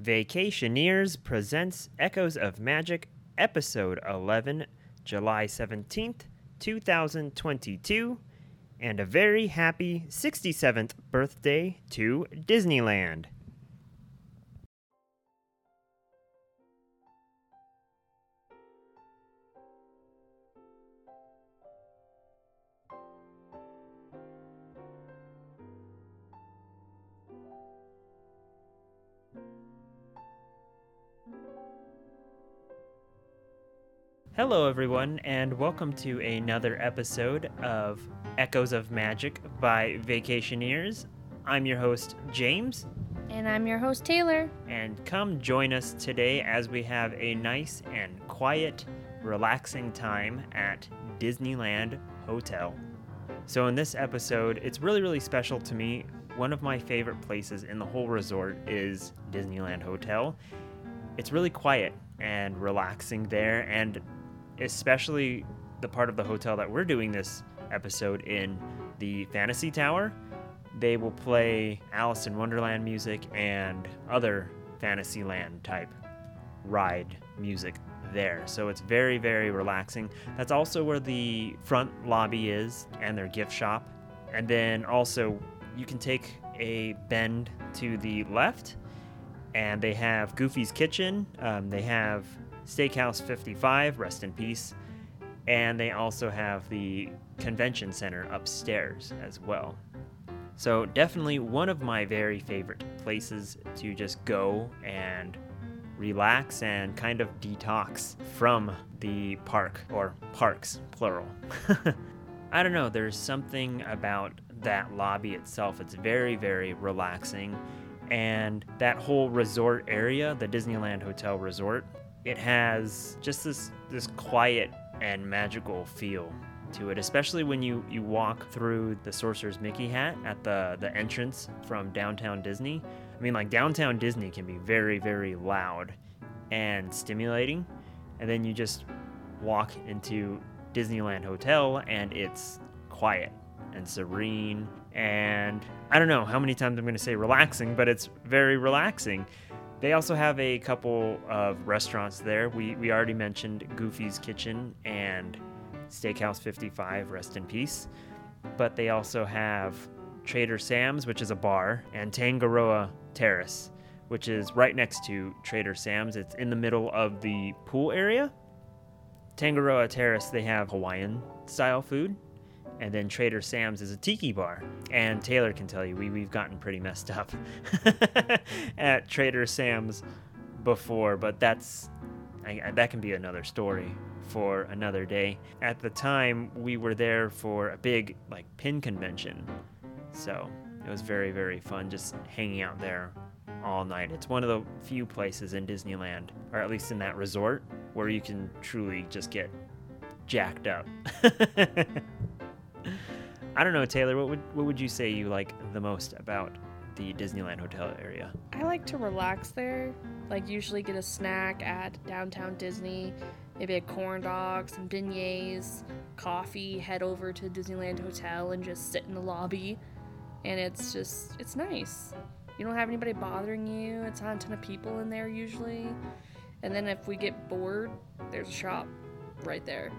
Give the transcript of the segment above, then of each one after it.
Vacationeers presents Echoes of Magic, Episode 11, July 17th, 2022, and a very happy 67th birthday to Disneyland. Hello everyone, and welcome to another episode of Echoes of Magic by Vacationeers. I'm your host, James. And I'm your host, Taylor. And come join us today as we have a nice and quiet, relaxing time at Disneyland Hotel. So in this episode, it's really, really special to me. One of my favorite places in the whole resort is Disneyland Hotel. It's really quiet and relaxing there, and especially the part of the hotel that we're doing this episode in, the Fantasy Tower. They will play Alice in Wonderland music and other Fantasyland type ride music there. So it's very, very relaxing. That's also where the front lobby is and their gift shop. And then also you can take a bend to the left and they have Goofy's Kitchen. They have Steakhouse 55, rest in peace, and they also have the convention center upstairs as well. So definitely one of my very favorite places to just go and relax and kind of detox from the park, or parks, plural. I don't know, there's something about that lobby itself. It's very, very relaxing, and that whole resort area, the Disneyland Hotel Resort, it has just this quiet and magical feel to it, especially when you walk through the Sorcerer's Mickey hat at the entrance from Downtown Disney. I mean, like, Downtown Disney can be very, very loud and stimulating, and then you just walk into Disneyland Hotel and it's quiet and serene, and I don't know how many times I'm going to say relaxing, but it's very relaxing. They also have a couple of restaurants there. We already mentioned Goofy's Kitchen and Steakhouse 55, rest in peace. But they also have Trader Sam's, which is a bar, and Tangaroa Terrace, which is right next to Trader Sam's. It's in the middle of the pool area. Tangaroa Terrace, they have Hawaiian-style food. And then Trader Sam's is a tiki bar. And Taylor can tell you, we've gotten pretty messed up at Trader Sam's before, but that can be another story for another day. At the time, we were there for a big, like, pin convention. So it was very, very fun just hanging out there all night. It's one of the few places in Disneyland, or at least in that resort, where you can truly just get jacked up. I don't know, Taylor, what would you say you like the most about the Disneyland Hotel area? I like to relax there, like usually get a snack at Downtown Disney, maybe a corn dog, some beignets, coffee, head over to Disneyland Hotel and just sit in the lobby, and it's nice. You don't have anybody bothering you, it's not a ton of people in there usually, and then if we get bored, there's a shop right there.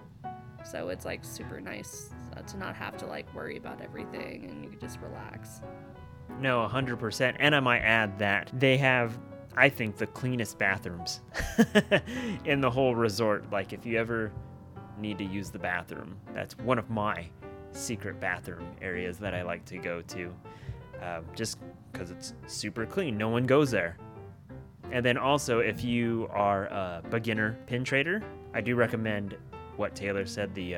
So it's like super nice to not have to like worry about everything, and you can just relax. No, 100%. And I might add that they have, I think, the cleanest bathrooms in the whole resort. Like, if you ever need to use the bathroom, that's one of my secret bathroom areas that I like to go to, just because it's super clean. No one goes there. And then also, if you are a beginner pin trader, I do recommend what Taylor said, the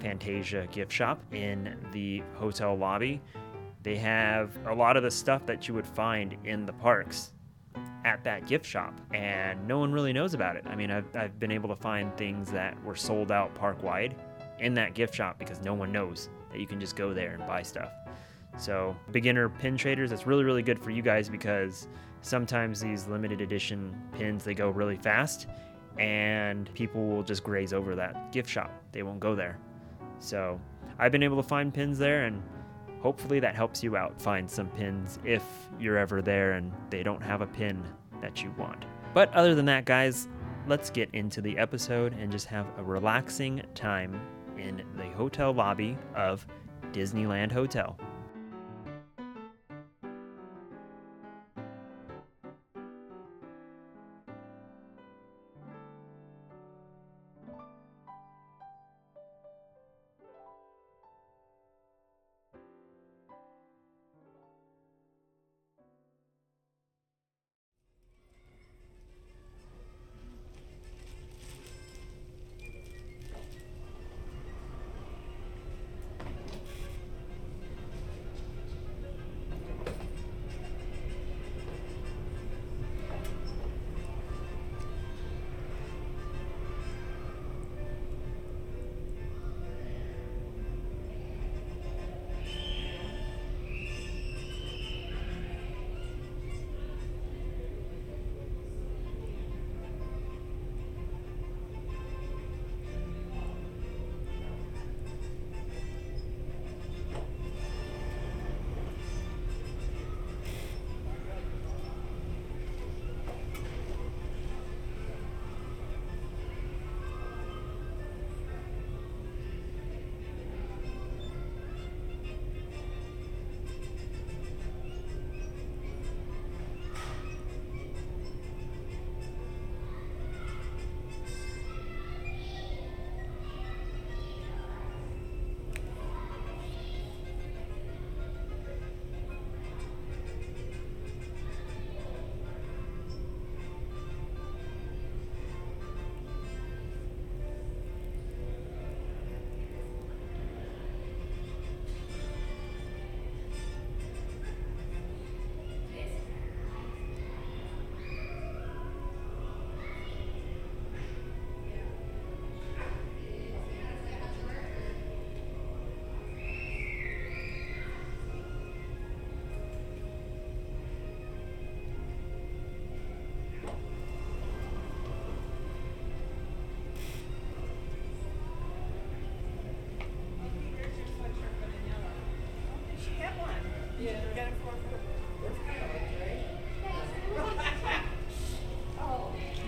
Fantasia gift shop in the hotel lobby. They have a lot of the stuff that you would find in the parks at that gift shop, and no one really knows about it. I mean, I've been able to find things that were sold out park-wide in that gift shop because no one knows that you can just go there and buy stuff. So beginner pin traders, that's really, really good for you guys, because sometimes these limited edition pins, they go really fast, and people will just graze over that gift shop. They won't go there. So I've been able to find pins there, and hopefully that helps you out, find some pins if you're ever there and they don't have a pin that you want. But other than that, guys, let's get into the episode and just have a relaxing time in the hotel lobby of Disneyland Hotel.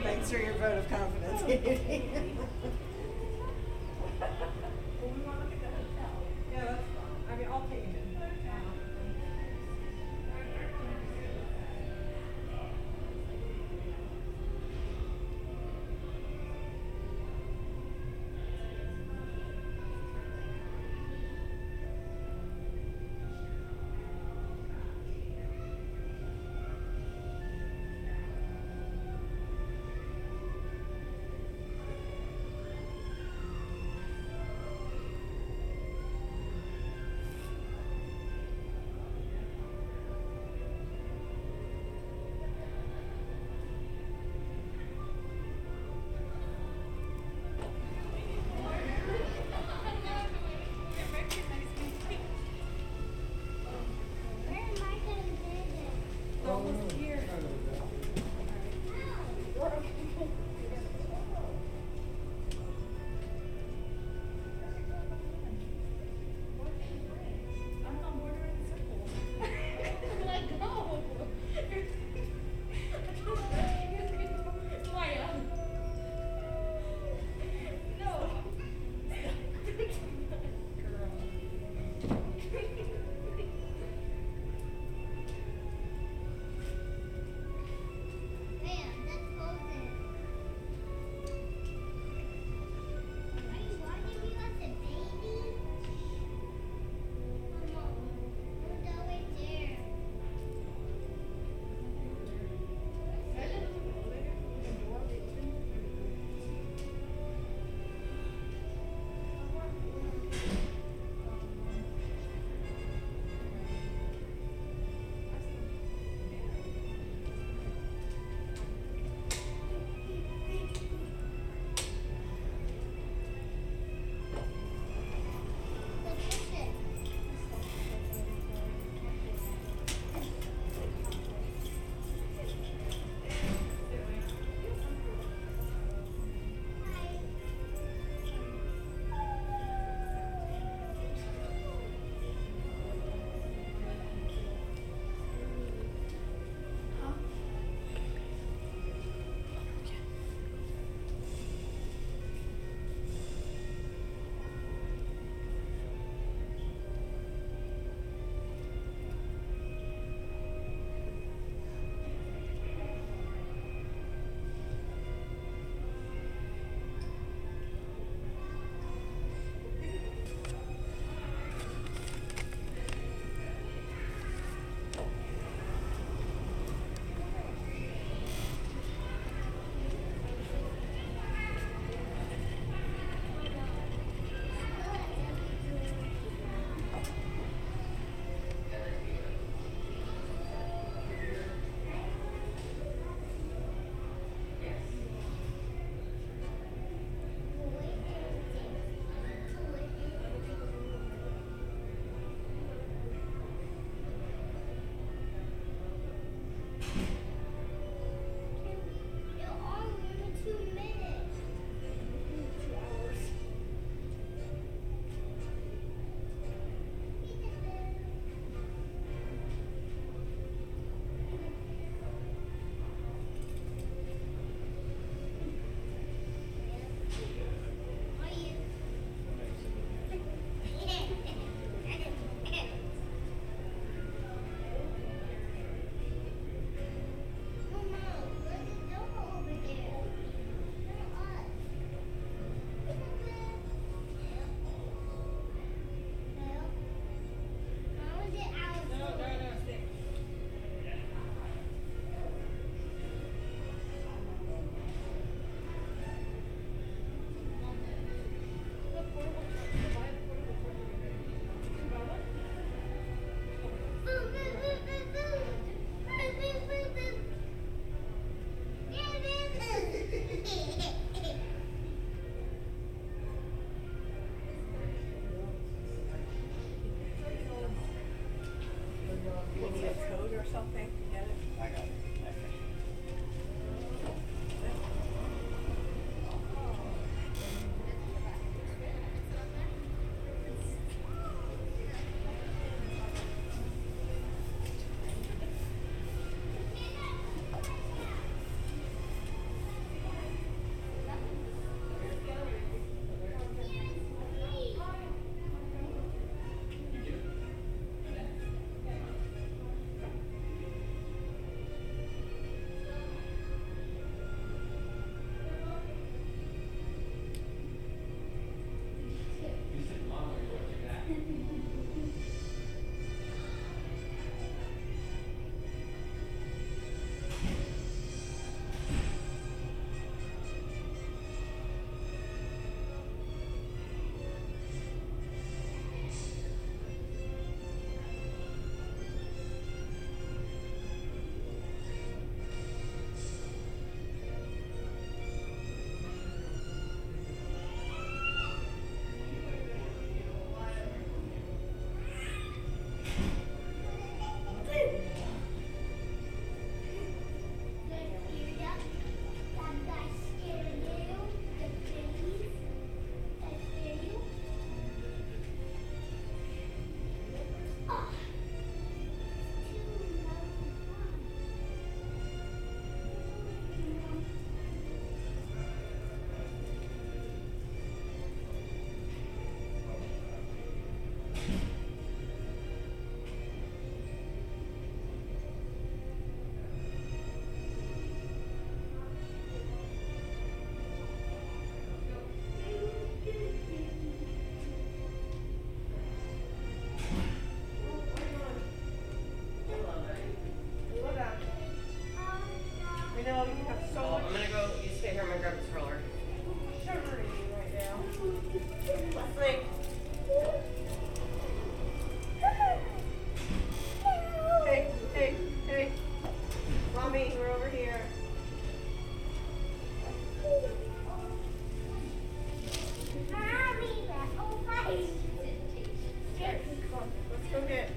Thanks for your vote of confidence. Well, we want to look at the hotel. Yeah, that's fine. I mean, I'll pay you. You know, you have so much. I'm going to go, you stay here, I'm going to grab this roller. Sugary right now. It's like. Hey, hey, hey. Mommy, we're over here. Let's go get.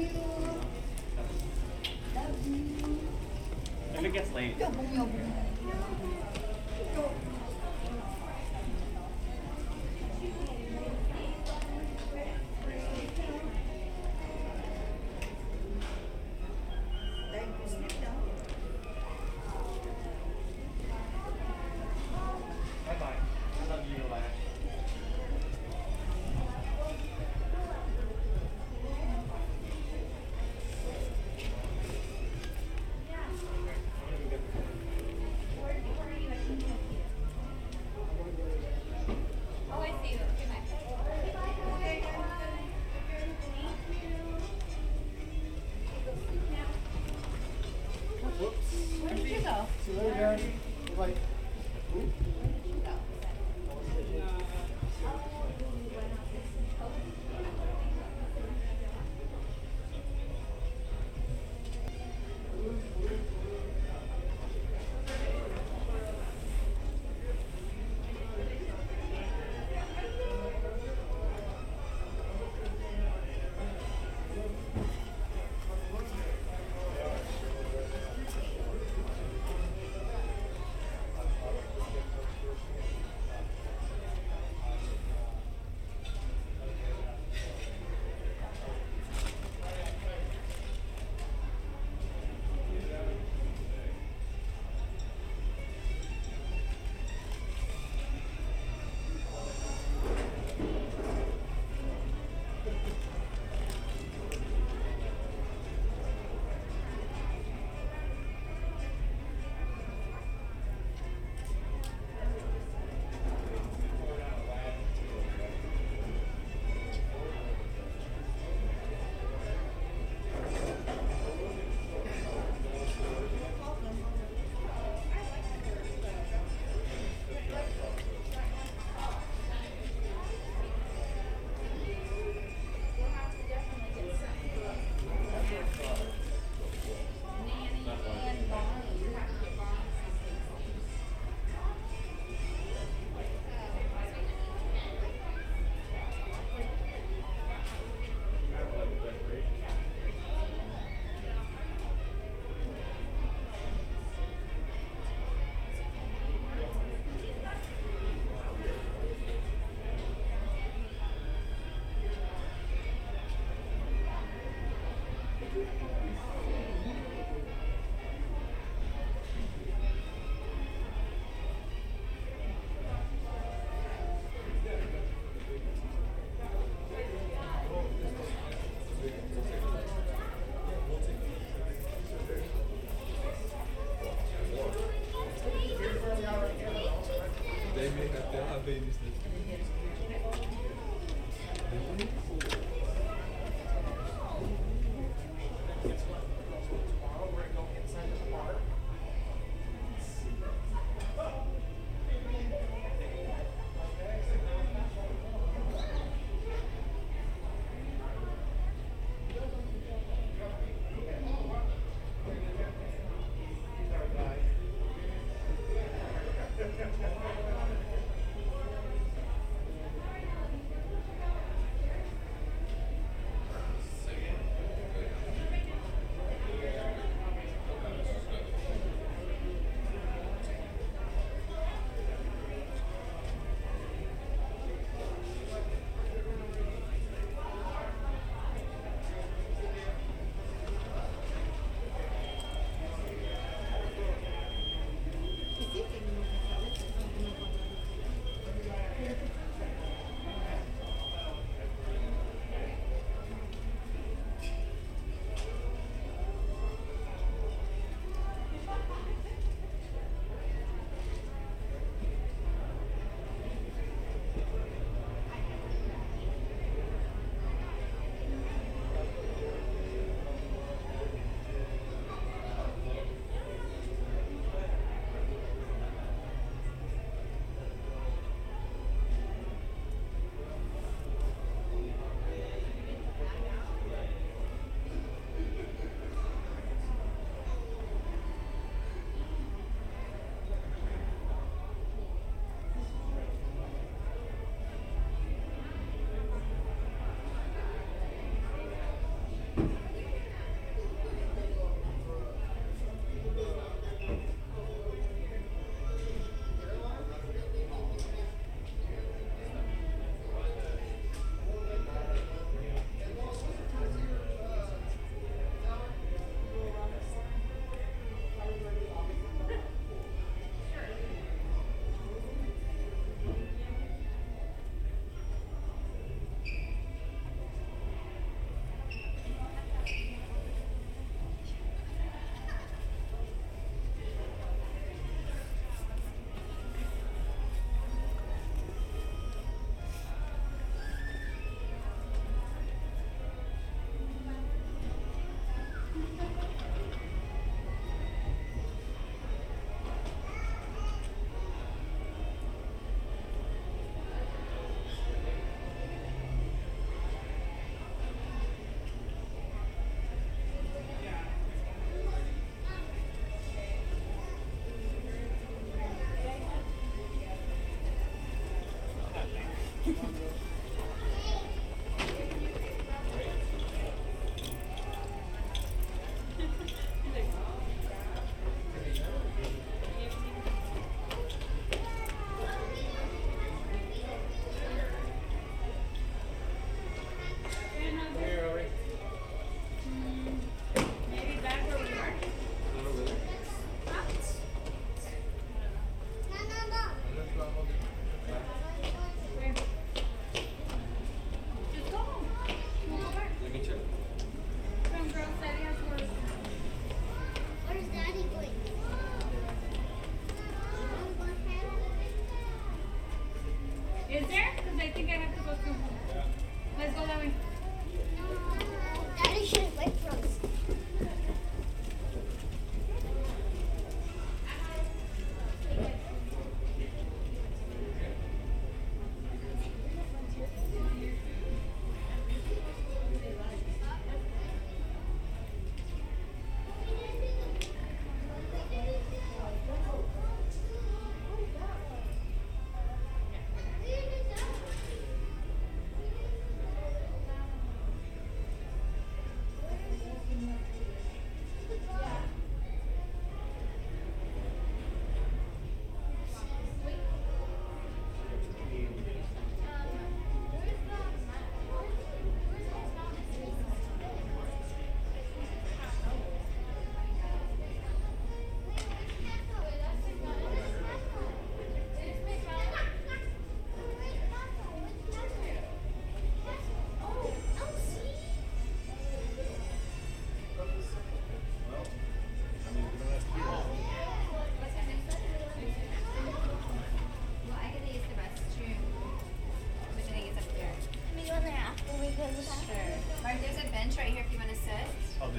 If it gets late.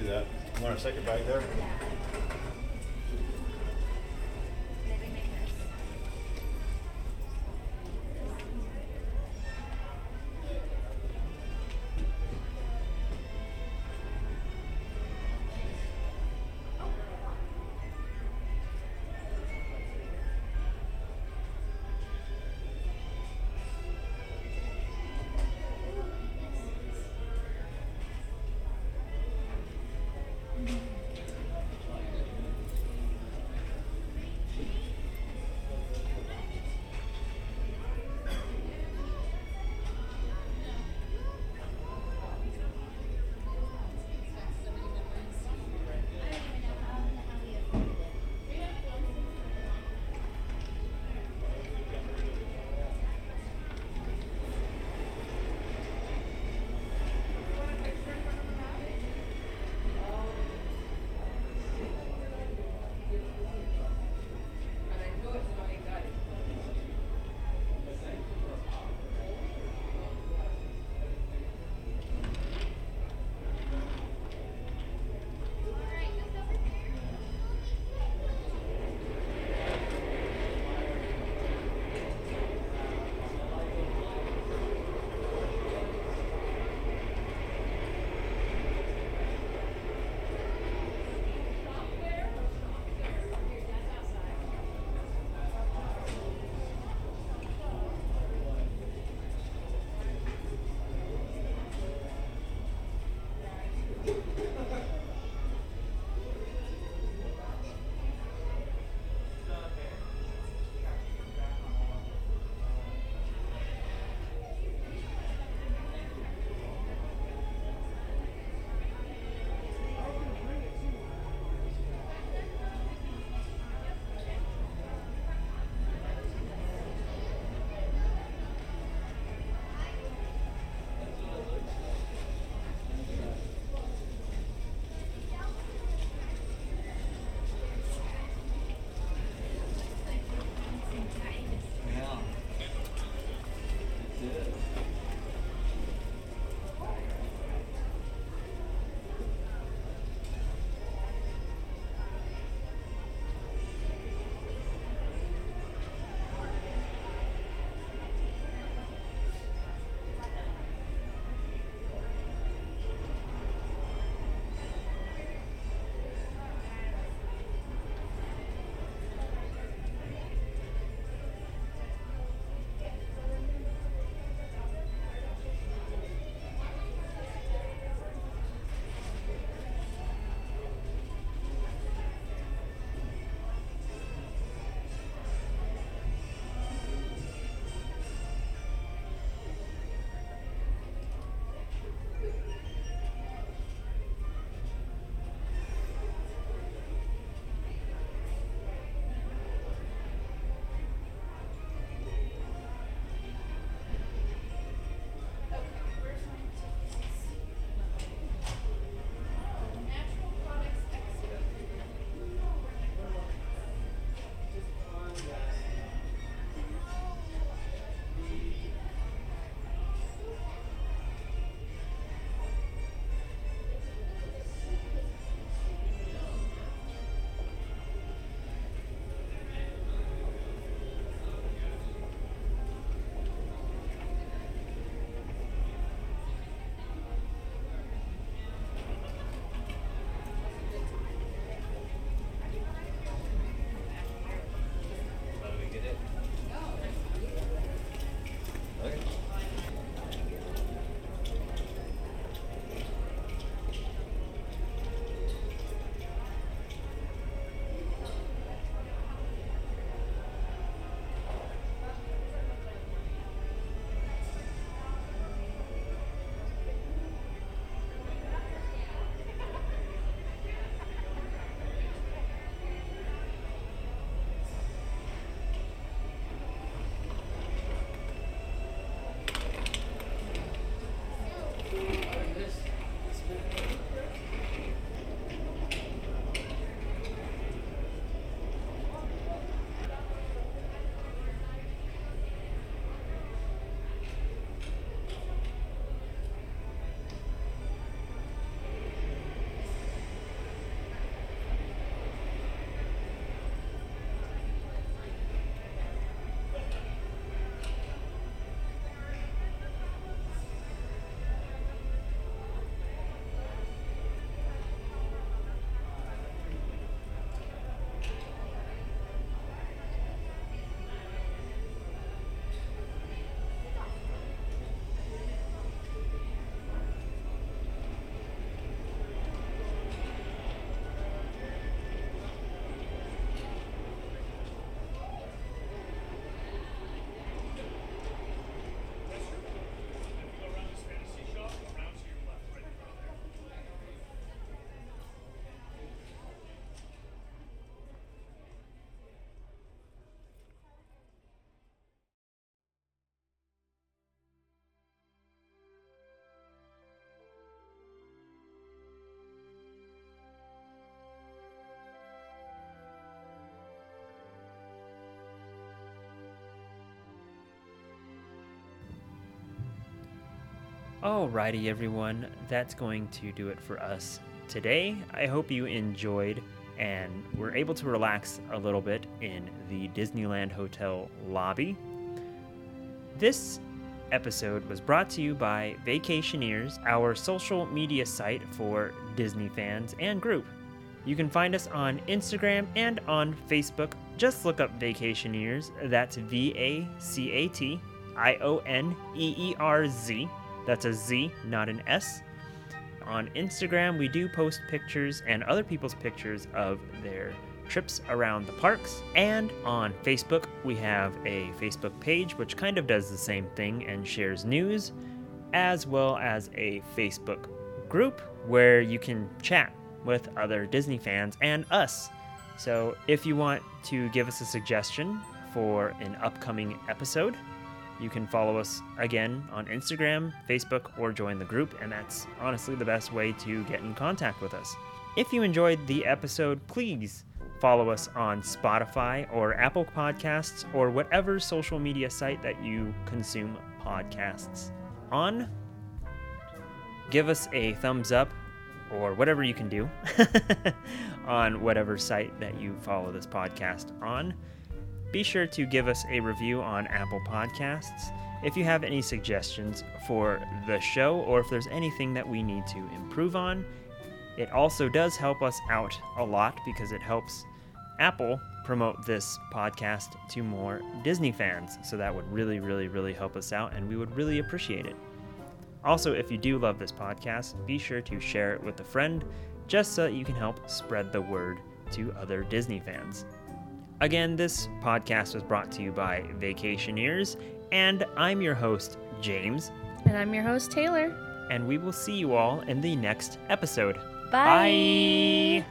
that. You want a second bag there? Alrighty everyone, that's going to do it for us today. I hope you enjoyed and were able to relax a little bit in the Disneyland Hotel lobby. This episode was brought to you by Vacationeers, our social media site for Disney fans and group. You can find us on Instagram and on Facebook. Just look up Vacationeers. That's VACATIONEERZ. That's a Z, not an S. On Instagram, we do post pictures and other people's pictures of their trips around the parks. And on Facebook, we have a Facebook page, which kind of does the same thing and shares news, as well as a Facebook group where you can chat with other Disney fans and us. So if you want to give us a suggestion for an upcoming episode, you can follow us again on Instagram, Facebook, or join the group, and that's honestly the best way to get in contact with us. If you enjoyed the episode, please follow us on Spotify or Apple Podcasts or whatever social media site that you consume podcasts on. Give us a thumbs up or whatever you can do on whatever site that you follow this podcast on. Be sure to give us a review on Apple Podcasts. If you have any suggestions for the show or if there's anything that we need to improve on, it also does help us out a lot because it helps Apple promote this podcast to more Disney fans. So that would really, really, really help us out and we would really appreciate it. Also, if you do love this podcast, be sure to share it with a friend just so that you can help spread the word to other Disney fans. Again, this podcast was brought to you by Vacationeers, and I'm your host, James. And I'm your host, Taylor. And we will see you all in the next episode. Bye! Bye.